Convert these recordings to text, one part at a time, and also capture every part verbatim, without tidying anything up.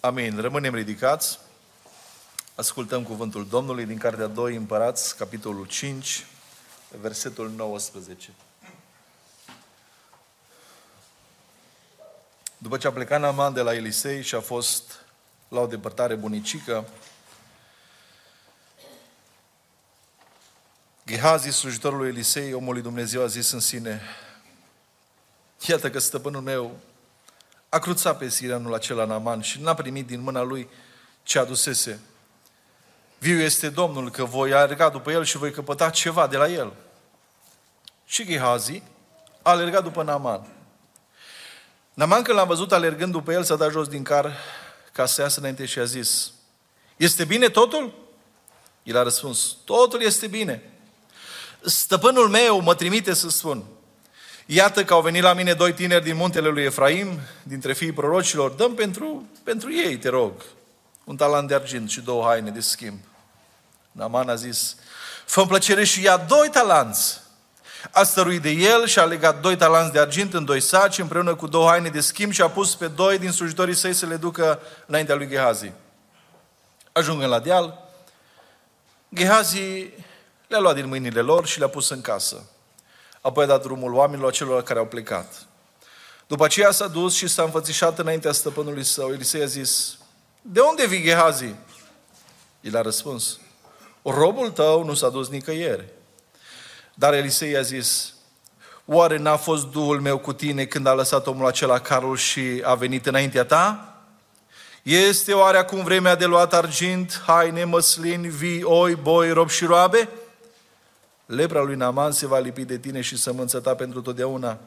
Amin. Rămânem ridicați. Ascultăm cuvântul Domnului din Cartea doi Împărați, capitolul cinci, versetul nouăsprezece. După ce a plecat Naaman de la Elisei și a fost la o depărtare bunicică, Ghehazi, slujitorul lui Elisei, omul lui Dumnezeu, a zis în sine: iată că stăpânul meu a cruțat pe sirianul acela Naaman și n-a primit din mâna lui ce adusese. Viu este Domnul că voi alerga după el și voi căpăta ceva de la el. Și Ghehazi a alergat după Naaman. Naaman, când l-a văzut alergând după el, s-a dat jos din car ca să iasă înainte și a zis: este bine totul? El a răspuns: totul este bine. Stăpânul meu mă trimite să spun: iată că au venit la mine doi tineri din muntele lui Efraim, dintre fiii prorocilor, dăm pentru, pentru ei, te rog, un talent de argint și două haine de schimb. Naaman a zis: fă-mi plăcere și ia doi talanți. A stăruit de el și a legat doi talanți de argint în doi saci, împreună cu două haine de schimb, și a pus pe doi din slujitorii săi să le ducă înaintea lui Ghehazi. Ajungând la deal, Ghehazi le-a luat din mâinile lor și le-a pus în casă. Apoi a dat drumul oamenilor celor care au plecat. După aceea s-a dus și s-a înfățișat înaintea stăpânului său. Elisei a zis: de unde vii, Ghehazi? El a răspuns: robul tău nu s-a dus nicăieri. Dar Elisei a zis: oare n-a fost Duhul meu cu tine când a lăsat omul acela carul și a venit înaintea ta? Este oare acum vremea de luat argint, haine, măslini, vii, oi, boi, robi și roabe? Lepra lui Naaman se va lipi de tine și sămânța ta pentru totdeauna.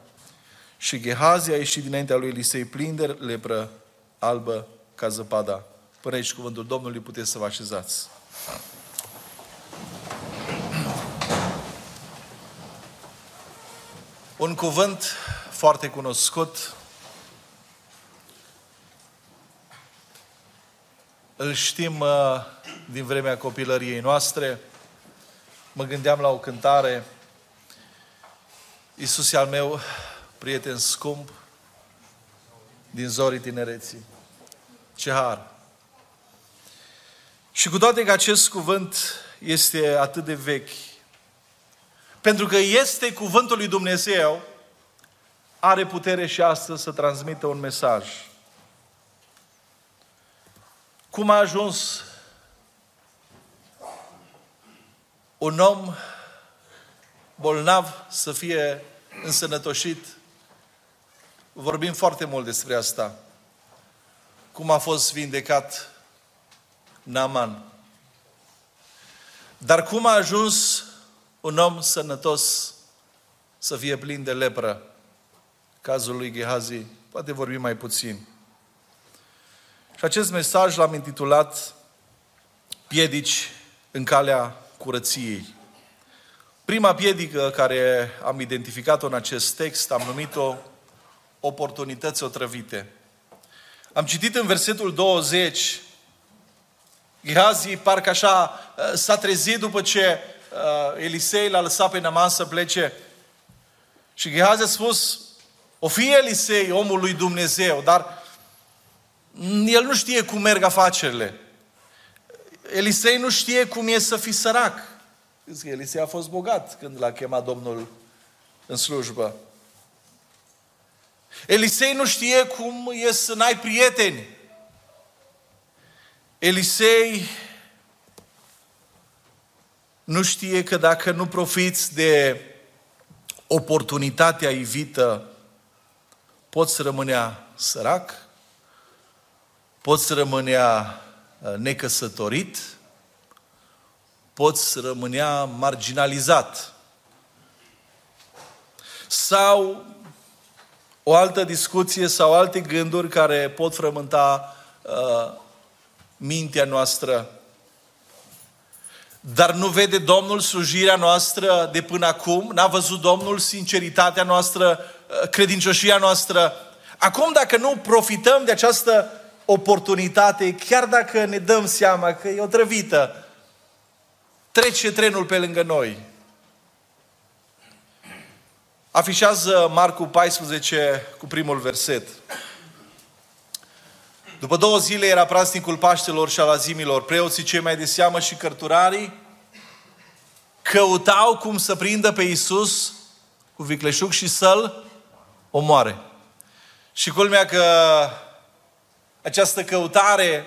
Și Ghehazi a ieșit dinaintea lui Elisei plin de lepră albă ca zăpada. Până aici cuvântul Domnului, puteți să vă așezați. Un cuvânt foarte cunoscut, îl știm din vremea copilăriei noastre. Mă gândeam la o cântare: Iisus e al meu, prieten scump, din zorii tinereții. Ce har! Și cu toate că acest cuvânt este atât de vechi, pentru că este cuvântul lui Dumnezeu, are putere și astăzi să transmită un mesaj. Cum a ajuns un om bolnav să fie însănătoșit? Vorbim foarte mult despre asta. Cum a fost vindecat Naaman. Dar cum a ajuns un om sănătos să fie plin de lepră? Cazul lui Ghehazi, poate vorbim mai puțin. Și acest mesaj l-am intitulat Piedici în calea curăției. Prima piedică care am identificat-o în acest text, am numit-o oportunități otrăvite. Am citit în versetul douăzeci, Ghehazi parcă așa s-a trezit după ce Elisei l-a lăsat pe Naaman să plece. Și Ghehazi a spus: o fi Elisei, omul lui Dumnezeu, dar el nu știe cum merg afacerile. Elisei nu știe cum e să fii sărac. Elisei a fost bogat când l-a chemat Domnul în slujbă. Elisei nu știe cum e să n-ai prieteni. Elisei nu știe că dacă nu profiți de oportunitatea ivită, poți rămânea sărac, poți rămânea necăsătorit, poți rămânea marginalizat. Sau o altă discuție sau alte gânduri care pot frământa uh, mintea noastră. Dar nu vede Domnul slujirea noastră de până acum? N-a văzut Domnul sinceritatea noastră, uh, credincioșia noastră? Acum, dacă nu profităm de această oportunitate, chiar dacă ne dăm seama că e o otrăvită, trece trenul pe lângă noi. Afișează Marcu paisprezece cu primul verset. După două zile era praznicul Paștelor și al Azimilor. Preoții cei mai de seamă și cărturarii căutau cum să prindă pe Iisus cu vicleșug și să-L omoare. Și culmea că această căutare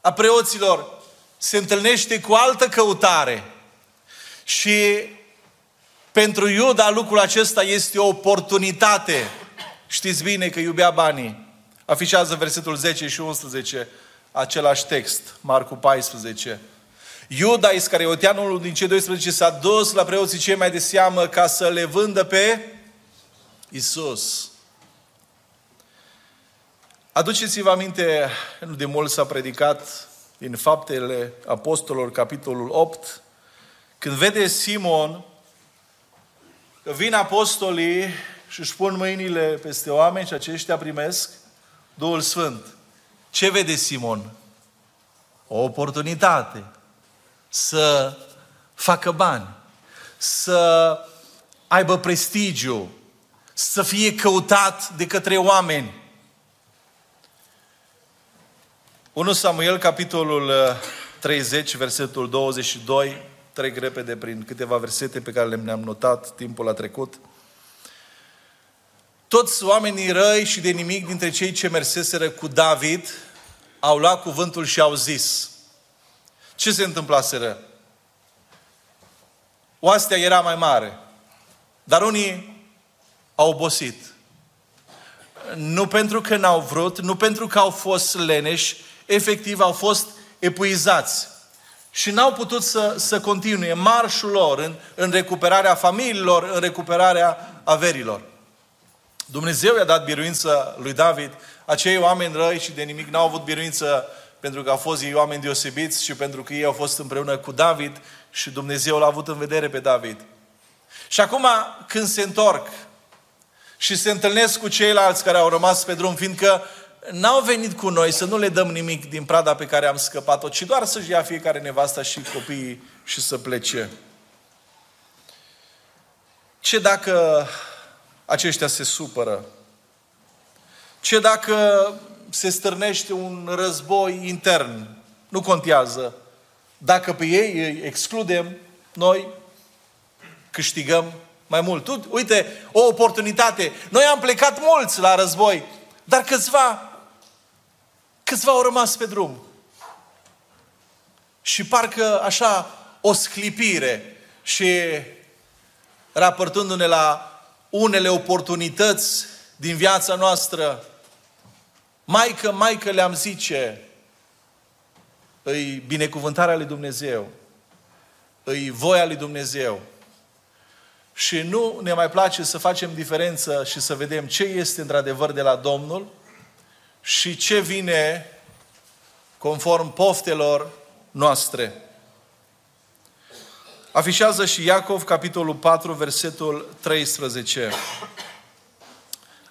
a preoților se întâlnește cu altă căutare. Și pentru Iuda lucrul acesta este o oportunitate. Știți bine că iubea banii. Afișează versetul zece și unsprezece, același text, Marcu paisprezece. Iuda Iscarioteanul, unul din cei doisprezece, s-a dus la preoții cei mai de seamă ca să le vândă pe Iisus. Aduceți-vă aminte, nu de mult s-a predicat din Faptele Apostolilor, capitolul opt, când vede Simon că vin apostolii și își pun mâinile peste oameni și aceștia primesc Duhul Sfânt. Ce vede Simon? O oportunitate să facă bani, să aibă prestigiu, să fie căutat de către oameni. întâi Samuel, capitolul treizeci, versetul douăzeci și doi, trec repede prin câteva versete pe care le-am notat, timpul a trecut. Toți oamenii răi și de nimic dintre cei ce merseseră cu David au luat cuvântul și au zis. Ce se întâmplaseră? Oastea era mai mare, dar unii au obosit. Nu pentru că n-au vrut, nu pentru că au fost leneși, efectiv au fost epuizați. Și n-au putut să, să continue marșul lor în, în recuperarea familiilor, în recuperarea averilor. Dumnezeu i-a dat biruință lui David. Acei oameni răi și de nimic n-au avut biruință pentru că au fost ei oameni deosebiți și pentru că ei au fost împreună cu David și Dumnezeu l-a avut în vedere pe David. Și acum când se întorc și se întâlnesc cu ceilalți care au rămas pe drum, fiindcă n-au venit cu noi să nu le dăm nimic din prada pe care am scăpat-o, ci doar să-și ia fiecare nevasta și copiii și să plece. Ce dacă aceștia se supără? Ce dacă se stârnește un război intern? Nu contează. Dacă pe ei îi excludem, noi câștigăm mai mult. Uite, o oportunitate. Noi am plecat mulți la război, dar câțiva, câțiva au rămas pe drum. Și parcă așa o sclipire. Și raportându-ne la unele oportunități din viața noastră, Maică, Maică le-am zice, îi binecuvântarea lui Dumnezeu, îi voia lui Dumnezeu. Și nu ne mai place să facem diferență și să vedem ce este într-adevăr de la Domnul și ce vine conform poftelor noastre. Afișează și Iacov, capitolul patru, versetul treisprezece.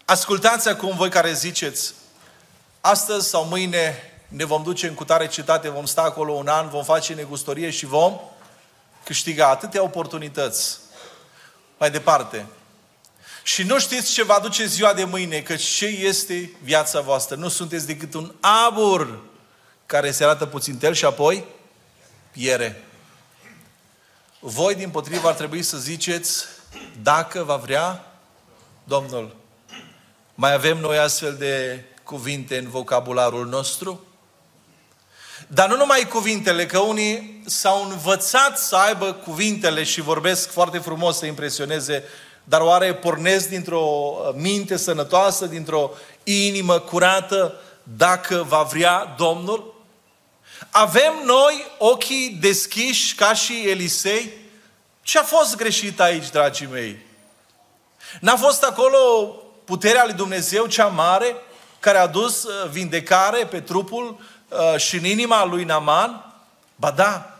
Ascultați acum voi care ziceți, astăzi sau mâine ne vom duce în cutare cetate, vom sta acolo un an, vom face negustorie și vom câștiga atâtea oportunități. Mai departe. Și nu știți ce va aduce ziua de mâine, căci ce este viața voastră. Nu sunteți decât un abur care se arată puțin el și apoi piere. Voi, din potrivă, ar trebui să ziceți, dacă va vrea Domnul. Mai avem noi astfel de cuvinte în vocabularul nostru? Dar nu numai cuvintele, că unii s-au învățat să aibă cuvintele și vorbesc foarte frumos să impresioneze, dar oare pornesc dintr-o minte sănătoasă, dintr-o inimă curată, dacă va vrea Domnul? Avem noi ochii deschiși ca și Elisei? Ce a fost greșit aici, dragii mei? N-a fost acolo puterea lui Dumnezeu cea mare care a dus vindecare pe trupul și în inima lui Naaman? Ba da.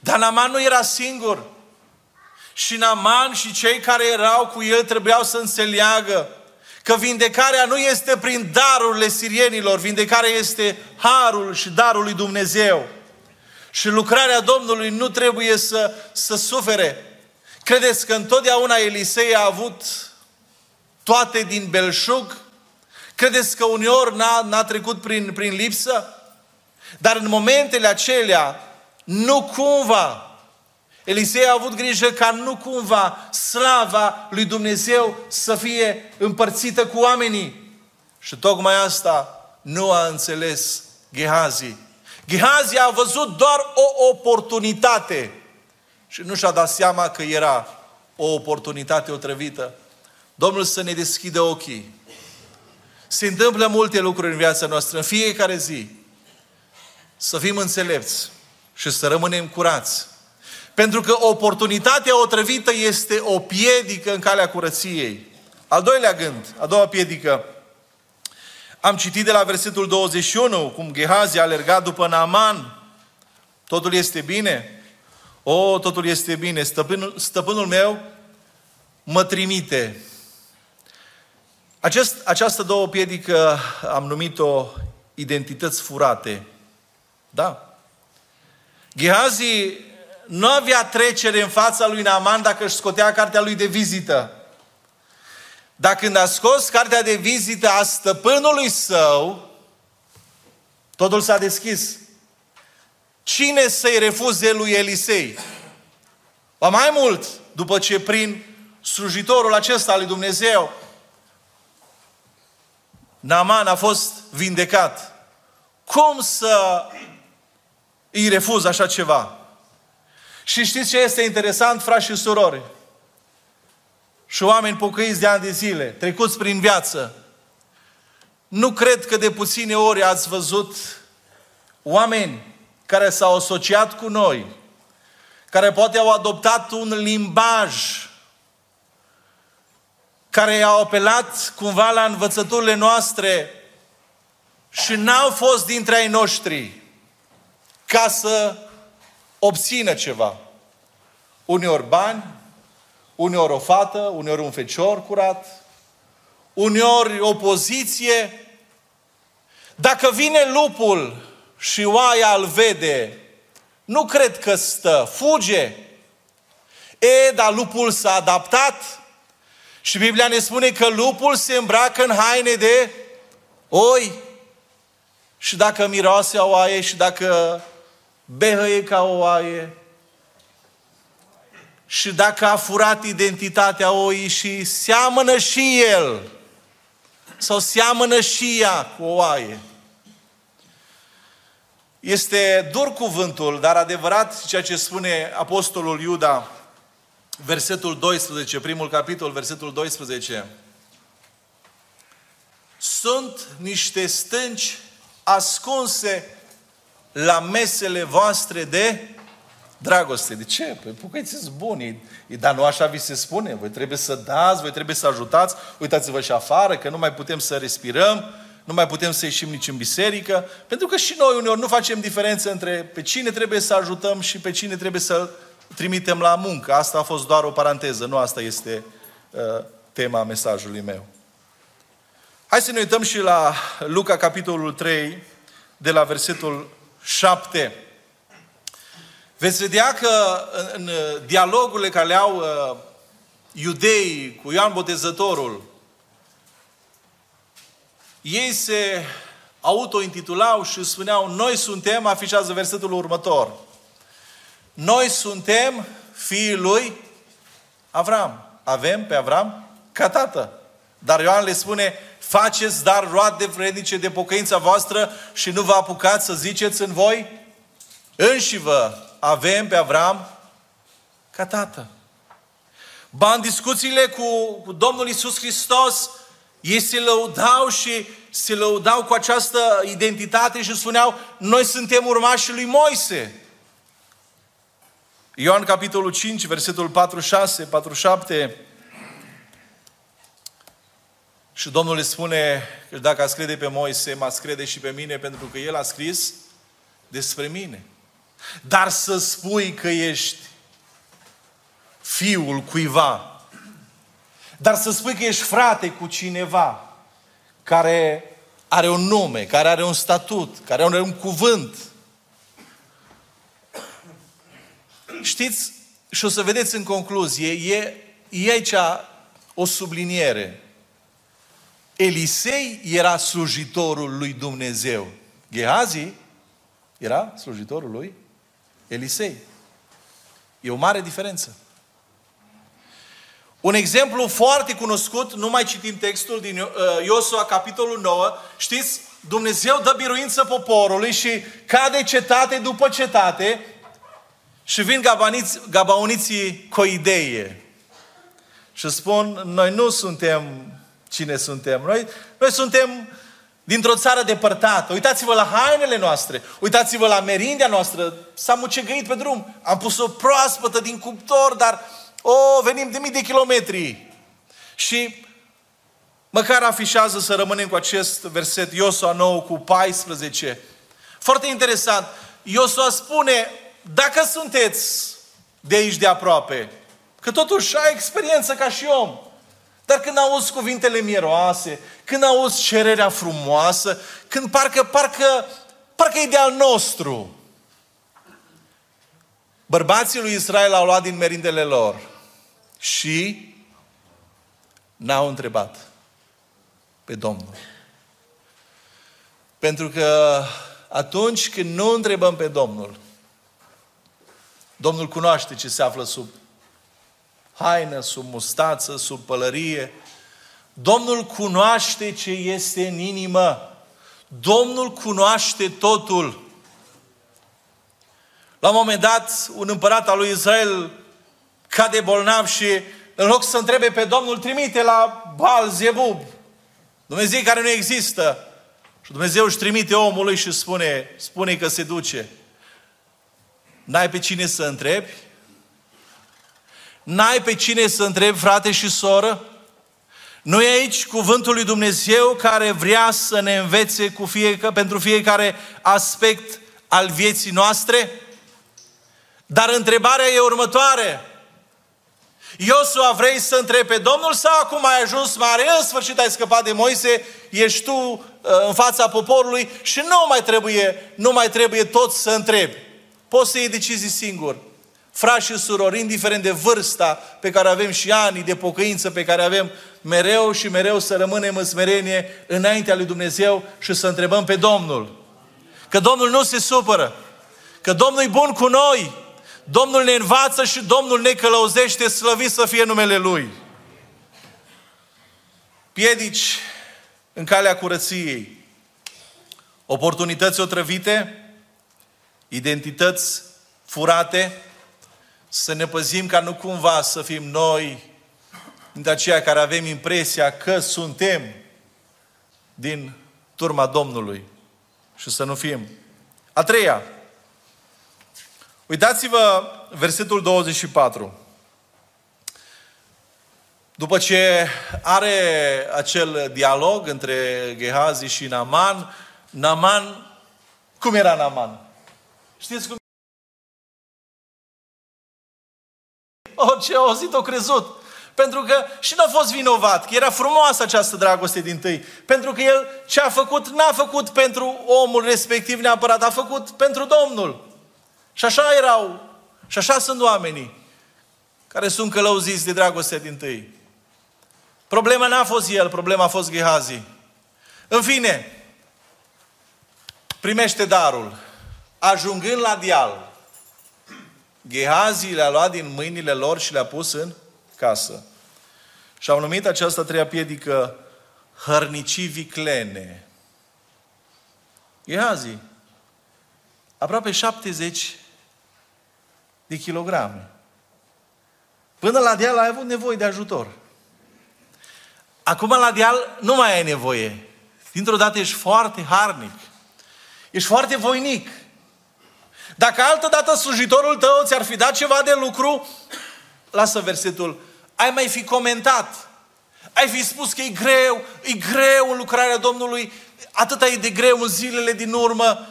Dar Naaman nu era singur. Și Naaman și cei care erau cu el trebuiau să înțeleagă că vindecarea nu este prin darurile sirienilor, vindecarea este harul și darul lui Dumnezeu. Și lucrarea Domnului nu trebuie să, să sufere. Credeți că întotdeauna Elisei a avut toate din belșug? Credeți că uneori n-a, n-a trecut prin, prin lipsă? Dar în momentele acelea, nu cumva, Elisei a avut grijă ca nu cumva slava lui Dumnezeu să fie împărțită cu oamenii. Și tocmai asta nu a înțeles Ghehazi. Ghehazi a văzut doar o oportunitate și nu și-a dat seama că era o oportunitate otrăvită. Domnul să ne deschidă ochii. Se întâmplă multe lucruri în viața noastră, în fiecare zi. Să fim înțelepți și să rămânem curați. Pentru că oportunitatea otrăvită este o piedică în calea curăției. Al doilea gând, a doua piedică. Am citit de la versetul douăzeci și unu, cum Ghehazi a alergat după Naaman. Totul este bine? O, totul este bine. Stăpânul, stăpânul meu mă trimite. Acest, această două piedică am numit-o identități furate. Da. Ghehazi nu avea trecere în fața lui Naaman dacă își scotea cartea lui de vizită. Dar când a scos cartea de vizită a stăpânului său, totul s-a deschis. Cine să-i refuze lui Elisei? Ba mai mult, după ce prin slujitorul acesta al lui Dumnezeu, Naaman a fost vindecat. Cum să îi refuz așa ceva? Și știți ce este interesant, frați și surori? Și oameni pocăiți de ani de zile, trecuți prin viață. Nu cred că de puține ori ați văzut oameni care s-au asociat cu noi, care poate au adoptat un limbaj, care au apelat cumva la învățăturile noastre și n-au fost dintre ai noștri ca să obțină ceva. Uneori bani, uneori o fată, uneori un fecior curat, uneori o poziție. Dacă vine lupul și oaia îl vede, nu cred că stă, fuge. E, dar lupul s-a adaptat. Și Biblia ne spune că lupul se îmbracă în haine de oi. Și dacă miroase a oaie și dacă behăie ca o oaie, și dacă a furat identitatea oii și seamănă și el, sau seamănă și ea cu o oaie. Este dur cuvântul, dar adevărat ceea ce spune apostolul Iuda, versetul doisprezece, primul capitol, versetul doisprezece. Sunt niște stânci ascunse la mesele voastre de dragoste. De ce? Păi pocăiți-s buni. Dar nu așa vi se spune. Voi trebuie să dați, voi trebuie să ajutați. Uitați-vă și afară că nu mai putem să respirăm, nu mai putem să ieșim nici în biserică. Pentru că și noi uneori nu facem diferență între pe cine trebuie să ajutăm și pe cine trebuie să trimitem la muncă. Asta a fost doar o paranteză. Nu asta este uh, tema mesajului meu. Hai să ne uităm și la Luca capitolul trei, de la versetul șapte. Veți vedea că în dialogurile care le au uh, iudeii cu Ioan Botezătorul, ei se autointitulau și spuneau: noi suntem, afișează versetul următor, noi suntem fiii lui Avram. Avem pe Avram ca tată. Dar Ioan le spune: faceți dar roade vrednice de pocăința voastră și nu vă apucați să ziceți în voi înșivă: avem pe Avram ca tată. Ba, în discuțiile cu, cu Domnul Iisus Hristos, ei se lăudau și se lăudau cu această identitate și spuneau: noi suntem urmașii lui Moise. Ioan capitolul cinci, versetul patruzeci și șase patruzeci și șapte. Și Domnul le spune că dacă ați crede pe Moise, m-ați crede și pe mine, pentru că el a scris despre mine. Dar să spui că ești fiul cuiva, dar să spui că ești frate cu cineva care are un nume, care are un statut, care are un cuvânt. Știți? Și o să vedeți în concluzie, e, e aici o subliniere. Elisei era slujitorul lui Dumnezeu. Ghehazi era slujitorul lui Elisei. E o mare diferență. Un exemplu foarte cunoscut, nu mai citim textul, din Iosua, capitolul nouă. Știți, Dumnezeu dă biruință poporului și cade cetate după cetate și vin gabaniți, gabaoniții cu o idee. Și spun, noi nu suntem cine suntem. Noi, noi suntem dintr-o țară depărtată. Uitați-vă la hainele noastre. Uitați-vă la merindea noastră. S-a mucegăit pe drum. Am pus-o proaspătă din cuptor, dar o, venim de mii de kilometri. Și măcar afișează să rămânem cu acest verset, Iosua nouă cu paisprezece. Foarte interesant. Iosua spune, dacă sunteți de aici de aproape, că totuși ai experiență ca și om, dar când auzi cuvintele mieroase, când auzi cererea frumoasă, când parcă, parcă, parcă e de al nostru. Bărbații lui Israel au luat din merindele lor și n-au întrebat pe Domnul. Pentru că atunci când nu întrebăm pe Domnul, Domnul cunoaște ce se află sub haină, sub mustață, sub pălărie. Domnul cunoaște ce este în inimă. Domnul cunoaște totul. La un moment dat, un împărat al lui Israel cade bolnav și în loc să întrebe pe Domnul, trimite la Baal-Zebub, Dumnezeu care nu există. Și Dumnezeu își trimite omului și spune, spune că se duce. N-ai pe cine să întrebi? N-ai pe cine să întrebi, frate și soră? Nu e aici cuvântul lui Dumnezeu care vrea să ne învețe cu fie, pentru fiecare aspect al vieții noastre? Dar întrebarea e următoare. Iosua, vrei să întrebi pe Domnul sau acum ai ajuns mare, în sfârșit ai scăpat de Moise, ești tu în fața poporului și nu mai trebuie, nu mai trebuie tot să întrebi. Poți să iei decizii singur. Frați și surori, indiferent de vârsta pe care avem și anii de pocăință pe care avem, mereu și mereu să rămânem în smerenie înaintea lui Dumnezeu și să întrebăm pe Domnul. Că Domnul nu se supără. Că Domnul e bun cu noi. Domnul ne învață și Domnul ne călăuzește, slăvit să fie numele Lui. Piedici în calea curăției. Oportunități otrăvite, identități furate, să ne păzim ca nu cumva să fim noi dintre aceia care avem impresia că suntem din turma Domnului și să nu fim. A treia, uitați-vă versetul douăzeci și patru. După ce are acel dialog între Ghehazi și Naaman, Naaman, cum era Naaman? Știți cum? Orice a auzit, o crezut. Pentru că și n-a fost vinovat, că era frumoasă această dragoste dintâi. Pentru că el ce a făcut, n-a făcut pentru omul respectiv neapărat, a făcut pentru Domnul. Și așa erau, și așa sunt oamenii care sunt călăuziți de dragostea dintâi. Problema n-a fost el, problema a fost Ghehazi. În fine, primește darul. Ajungând la deal, Ghehazi le-a luat din mâinile lor și le-a pus în casă. Și au numit această a treia piedică hărnicii viclene. Ghehazi, aproape șaptezeci de kilograme. Până la deal ai avut nevoie de ajutor. Acum la deal nu mai ai nevoie. Dintr-o dată ești foarte harnic. Ești foarte voinic. Dacă altădată slujitorul tău ți-ar fi dat ceva de lucru, lasă versetul, ai mai fi comentat. Ai fi spus că e greu, e greu în lucrarea Domnului, atâta e de greu în zilele din urmă.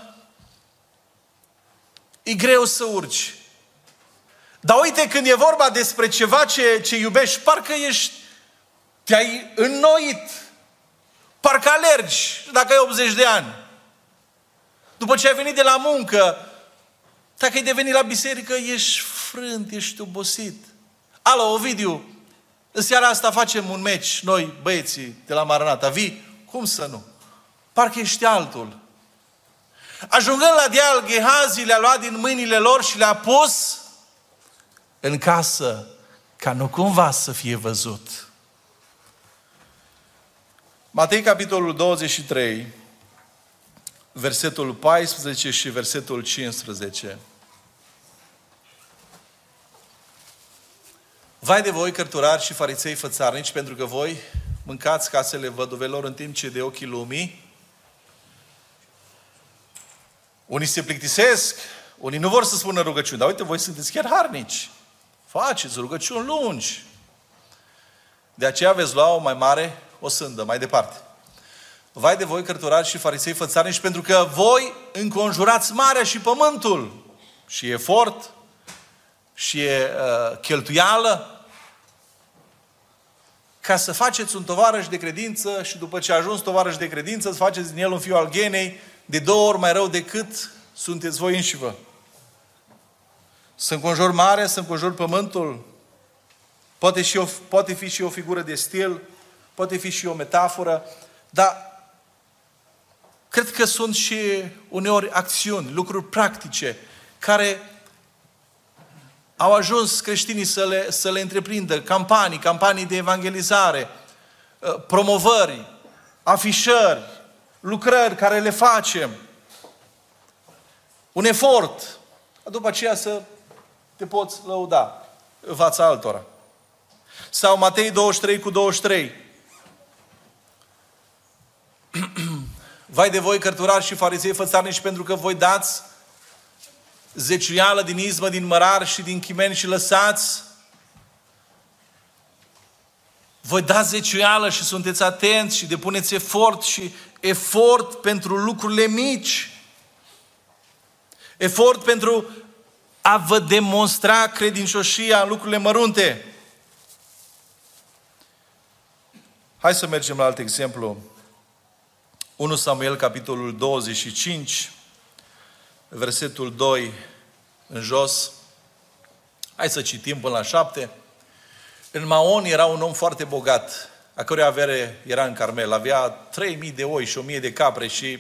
E greu să urci. Dar uite, când e vorba despre ceva ce, ce iubești, parcă ești, te-ai înnoit. Parcă alergi, dacă ai optzeci de ani. După ce ai venit de la muncă, dacă ai devenit la biserică, ești frânt, ești obosit. Alo, Ovidiu, În seara asta facem un match, noi, băieții de la Maranata. Vii? Cum să nu? Parcă ești altul. Ajungând la deal, Ghehazi le-a luat din mâinile lor și le-a pus în casă, ca nu cumva să fie văzut. Matei, capitolul douăzeci și trei, versetul paisprezece și versetul cincisprezece. Vai de voi, cărturari și farisei fățarnici, pentru că voi mâncați casele văduvelor în timp ce de ochii lumii unii se plictisesc, unii nu vor să spună rugăciuni. Dar uite, voi sunteți chiar harnici. Faceți rugăciuni lungi. De aceea veți lua o mai mare osândă, mai departe. Vai de voi, cărturari și farisei fățarnici, pentru că voi înconjurați marea și pământul. Și efort, și e uh, cheltuială, ca să faceți un tovarăș de credință și după ce a ajuns tovarăș de credință, să faceți din el un fiu al ghenei, de două ori mai rău decât sunteți voi înșivă. Să înconjori marea, să înconjori pământul, poate, și o, poate fi și o figură de stil, poate fi și o metaforă, dar cred că sunt și uneori acțiuni, lucruri practice, care au ajuns creștinii să le, să le întreprindă, campanii, campanii de evangelizare, promovări, afișări, lucrări care le facem. Un efort. După aceea să te poți lăuda în fața altora. Sau Matei douăzeci și trei cu douăzeci și trei. Vai de voi, cărturari și farisei fățarnici, pentru că voi dați zeciuială din izmă, din mărar și din chimeni și lăsați. Voi dați zeciuială și sunteți atenți și depuneți efort și efort pentru lucrurile mici. Efort pentru a vă demonstra credincioșia în lucrurile mărunte. Hai să mergem la alt exemplu. întâi Samuel, capitolul douăzeci și cinci, versetul doi în jos. Hai să citim până la șapte. În Maon era un om foarte bogat, a cărui avere era în Carmel. Avea trei mii de oi și o mie de capre și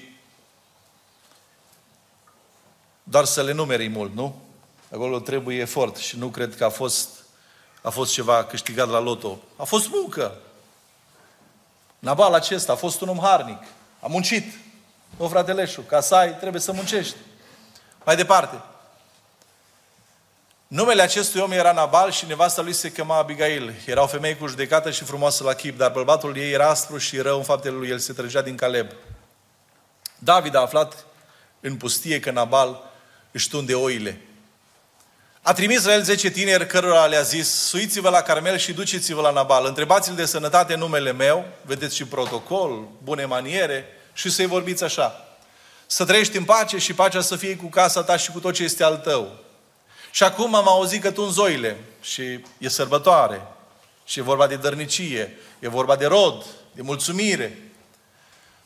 doar să le numeri mult, nu? Acolo trebuie efort și nu cred că a fost, a fost ceva câștigat la loto. A fost muncă. Nabal acesta a fost un om harnic. A muncit. Nu, frateleșu, ca să ai, trebuie să muncești. Mai departe. Numele acestui om era Nabal și nevasta lui se chema Abigail. Era o femeie cu judecată și frumoasă la chip, dar bărbatul ei era aspru și rău în faptele lui. El se trăgea din Caleb. David a aflat în pustie că Nabal își tunde oile. A trimis la el zece tineri cărora le-a zis: suiți-vă la Carmel și duceți-vă la Nabal. Întrebați-l de sănătate în numele meu, vedeți și protocol, bune maniere, și să-i vorbiți așa: să trăiești în pace și pacea să fie cu casa ta și cu tot ce este al tău. Și acum am auzit că tunzi oile și e sărbătoare și e vorba de dărnicie, e vorba de rod, de mulțumire.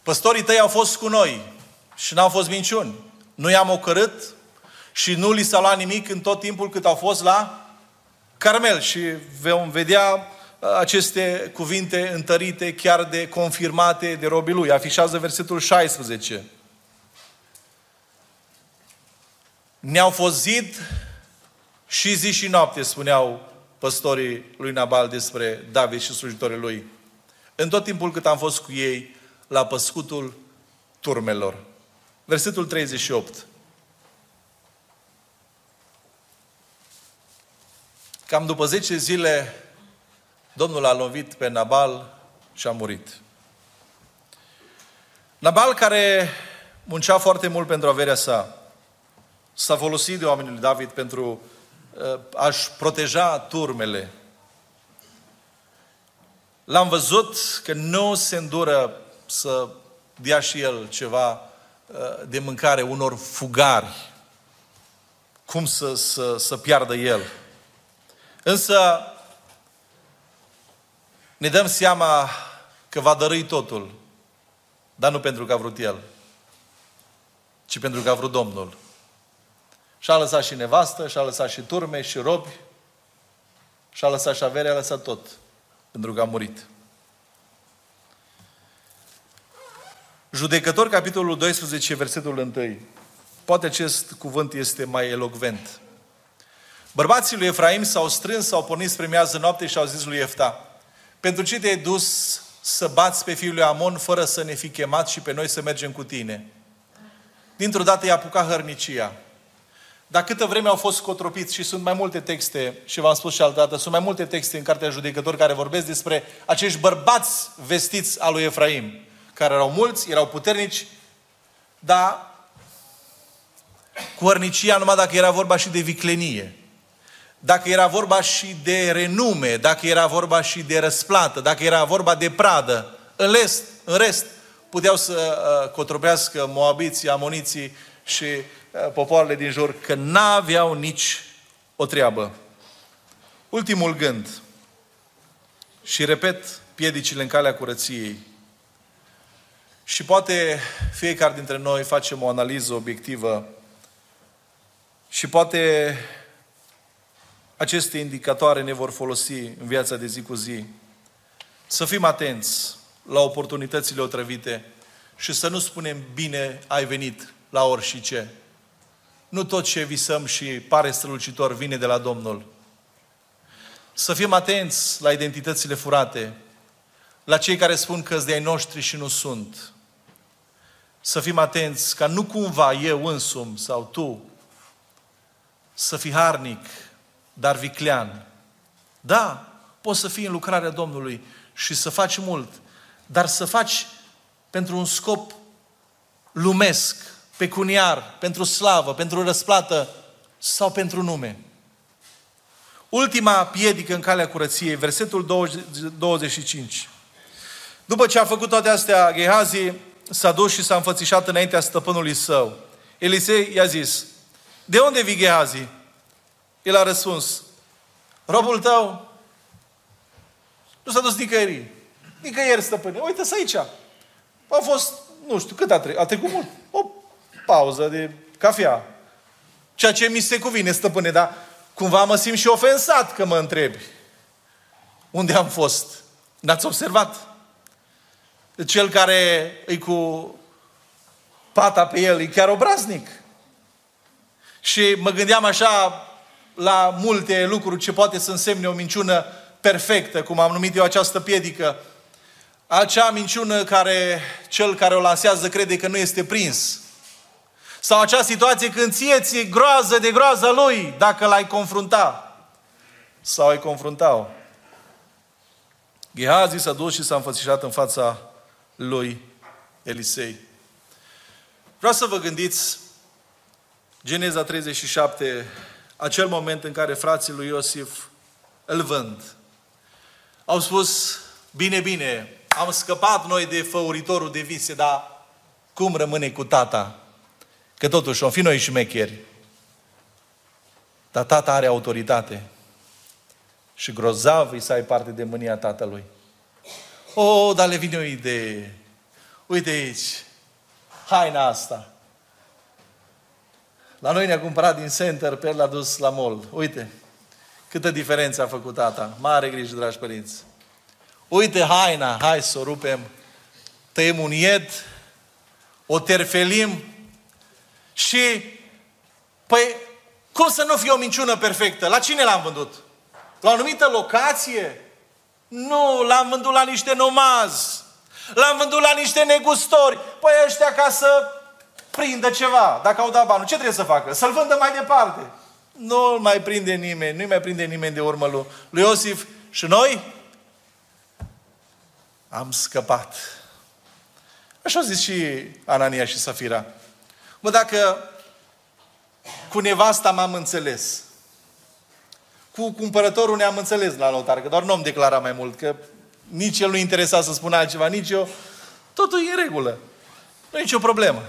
Păstorii tăi au fost cu noi și n-au fost minciuni. Nu i-am ocărât și nu li s-a luat nimic în tot timpul cât au fost la Carmel. Și vom vedea aceste cuvinte întărite, chiar de confirmate de robii lui. Afișează versetul șaisprezece. Ne-au fost zid și zi și noapte, spuneau păstorii lui Nabal despre David și slujitorii lui, în tot timpul cât am fost cu ei la păscutul turmelor. Versetul treizeci și opt. Cam după zece zile, Domnul a lovit pe Nabal și a murit. Nabal, care muncea foarte mult pentru averea sa, s-a folosit de oamenii lui David pentru a-și proteja turmele. L-am văzut că nu se îndură să dea și el ceva de mâncare unor fugari. Cum să, să, să piardă el? Însă ne dăm seama că va dărui totul, dar nu pentru că a vrut el, ci pentru că a vrut Domnul. Și-a lăsat și nevastă, și-a lăsat și turme, și robi, și-a lăsat și averea, a lăsat tot. pentru că a murit. Judecători, capitolul doisprezece, versetul unu. Poate acest cuvânt este mai elocvent. Bărbații lui Efraim s-au strâns, s-au pornit spre miază noapte și au zis lui Iefta: pentru ce te-ai dus să bați pe fiul lui Amon fără să ne fi chemat și pe noi să mergem cu tine? Dintr-o dată i-a apucat hărnicia. Dar câtă vreme au fost cotropiți, și sunt mai multe texte, și v-am spus și altă dată, sunt mai multe texte în Cartea Judecători care vorbesc despre acești bărbați vestiți al lui Efraim, care erau mulți, erau puternici, dar cu hărnicia numai dacă era vorba și de viclenie, dacă era vorba și de renume, dacă era vorba și de răsplată, dacă era vorba de pradă. În rest, în rest puteau să cotropească moabiții, amoniții și popoarele din jur, că n-aveau nici o treabă. Ultimul gând. Și repet, piedicile în calea curăției. Și poate fiecare dintre noi facem o analiză obiectivă și poate aceste indicatoare ne vor folosi în viața de zi cu zi. Să fim atenți la oportunitățile otrăvite și să nu spunem bine ai venit la orice. Nu tot ce visăm și pare strălucitor vine de la Domnul. Să fim atenți la identitățile furate, la cei care spun că sunt de ai noștri și nu sunt. Să fim atenți ca nu cumva eu însumi sau tu să fii harnic, dar viclean. Da, poți să fii în lucrarea Domnului și să faci mult, dar să faci pentru un scop lumesc, pecuniar, pentru slavă, pentru răsplată sau pentru nume. Ultima piedică în calea curăției, versetul douăzeci și cinci. După ce a făcut toate astea, Ghehazi s-a dus și s-a înfățișat înaintea stăpânului său. Elisei i-a zis: de unde vii, Ghehazi? El a răspuns: robul tău nu s-a dus nicăieri. Nicăieri, stăpâne. Uite-s aici. A fost, nu știu, cât a trecut? A trecut mult. O pauză de cafea. Ceea ce mi se cuvine, stăpâne, dar cumva mă simt și ofensat că mă întrebi. Unde am fost? N-ați observat? Cel care e cu pata pe el e chiar obraznic. Și mă gândeam așa la multe lucruri ce poate să însemne o minciună perfectă, cum am numit eu această piedică. Acea minciună care cel care o lansează crede că nu este prins. Sau acea situație când ție ți-e groază de groaza lui dacă l-ai confrunta. Sau ai confruntau. Ghehazi s-a dus și s-a înfățișat în fața lui Elisei. Vreau să vă gândiți Geneza treizeci și șapte, acel moment în care frații lui Iosif îl vând. Au spus: bine, bine, am scăpat noi de făuritorul de vise, dar cum rămâne cu tata? Că totuși om fi noi șmecheri. Dar tata are autoritate. Și grozav îi să ai parte de mânia tatălui. O, dar le vine o idee. Uite aici. Haina asta. La noi ne-a cumpărat din Center, pe el l-a dus la mall. Uite. Câtă diferență a făcut tata. Mare grijă, dragi părinți. Uite haina. Hai să o rupem. Tăiem un ied. O terfelim. Și, păi, cum să nu fie o minciună perfectă? La cine l-am vândut? La o anumită locație? Nu, l-am vândut la niște nomazi. L-am vândut la niște negustori. Păi ăștia ca să prindă ceva. Dacă au dat banul, ce trebuie să facă? Să-l vândă mai departe. Nu-l mai prinde nimeni. Nu-i mai prinde nimeni de urmă lui, lui Iosif. Și noi am scăpat. Așa au zis și Anania și Safira. Mă, dacă cu nevasta m-am înțeles, cu cumpărătorul ne-am înțeles la altar, că doar nu-mi declara mai mult, că nici el nu-i interesa să spună altceva, nici eu. Totul e în regulă. Nu e nicio problemă.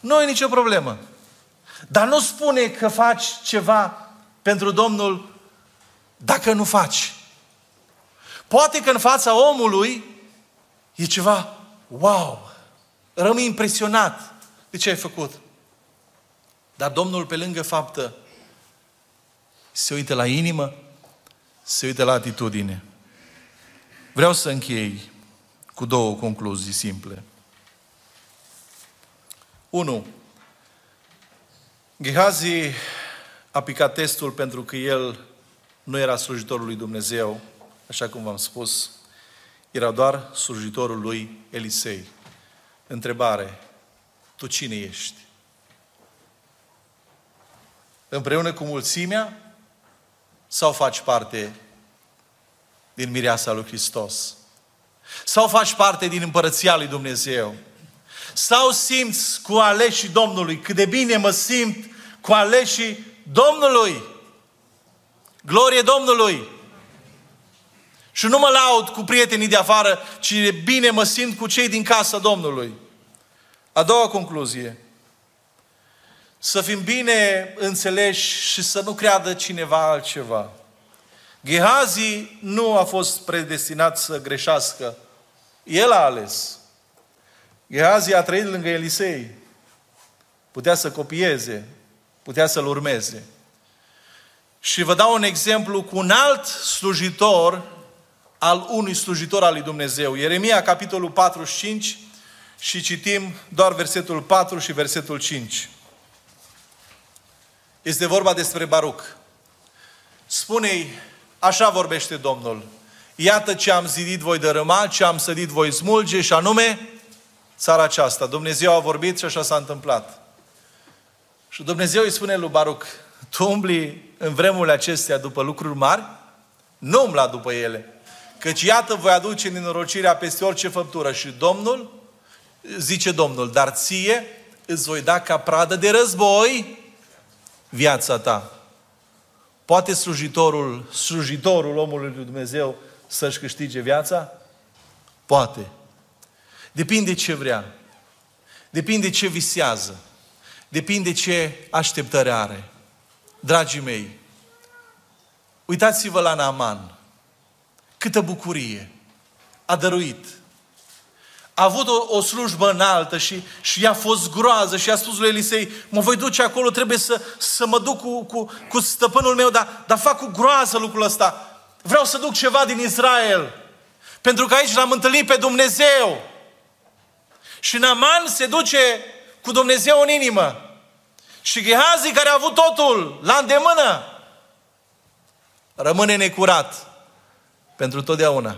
Nu e nicio problemă. Dar nu spune că faci ceva pentru Domnul dacă nu faci. Poate că în fața omului e ceva wow. Rămâi impresionat de ce ai făcut. Dar Domnul, pe lângă faptă, se uită la inimă, se uită la atitudine. Vreau să închei cu două concluzii simple. unu. Ghehazi a picat testul pentru că el nu era slujitorul lui Dumnezeu, așa cum v-am spus, era doar slujitorul lui Elisei. Întrebare: tu cine ești? Împreună cu mulțimea sau faci parte din mireasa lui Hristos? Sau faci parte din împărăția lui Dumnezeu? Sau simți cu aleșii Domnului? Cât de bine mă simt cu aleșii Domnului! Glorie Domnului! Și nu mă laud cu prietenii de afară, ci de bine mă simt cu cei din casa Domnului. A doua concluzie. Să fim bine înțeleși și să nu creadă cineva altceva. Ghehazi nu a fost predestinat să greșească. El a ales. Ghehazi a trăit lângă Elisei. Putea să copieze, putea să-l urmeze. Și vă dau un exemplu cu un alt slujitor, al unui slujitor al lui Dumnezeu. Ieremia, capitolul patruzeci și cinci, și citim doar versetul patru și versetul cinci. Este vorba despre Baruc. Spune-i: așa vorbește Domnul. Iată ce am zidit voi dărâma, ce am sădit voi smulge, și anume țara aceasta. Dumnezeu a vorbit și așa s-a întâmplat. Și Dumnezeu îi spune lui Baruc: tu umbli în vremurile acestea după lucruri mari? Nu umbla după ele. Căci iată, voi aduce nenorocirea peste orice făptură. Și Domnul, zice Domnul, dar ție îți voi da ca pradă de război viața ta. Poate slujitorul, slujitorul omului lui Dumnezeu să-și câștige viața? Poate. Depinde ce vrea. Depinde ce visează. Depinde ce așteptări are. Dragii mei, uitați-vă la Naaman. Câtă bucurie a dăruit. A avut o, o slujbă înaltă și, și i-a fost groază și i-a spus lui Elisei: mă voi duce acolo, trebuie să, să mă duc cu, cu, cu stăpânul meu, dar, dar fac cu groază lucrul ăsta. Vreau să duc ceva din Israel. Pentru că aici l-am întâlnit pe Dumnezeu. Și Naaman se duce cu Dumnezeu în inimă. Și Ghehazi, care a avut totul la îndemână, rămâne necurat pentru totdeauna.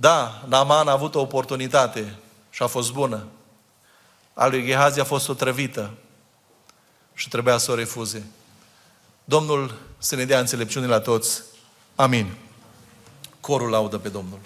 Da, Naaman a avut o oportunitate și a fost bună. A lui Ghehazi a fost o trăvită și trebuia să o refuze. Domnul să ne dea înțelepciune la toți. Amin. Corul laudă pe Domnul.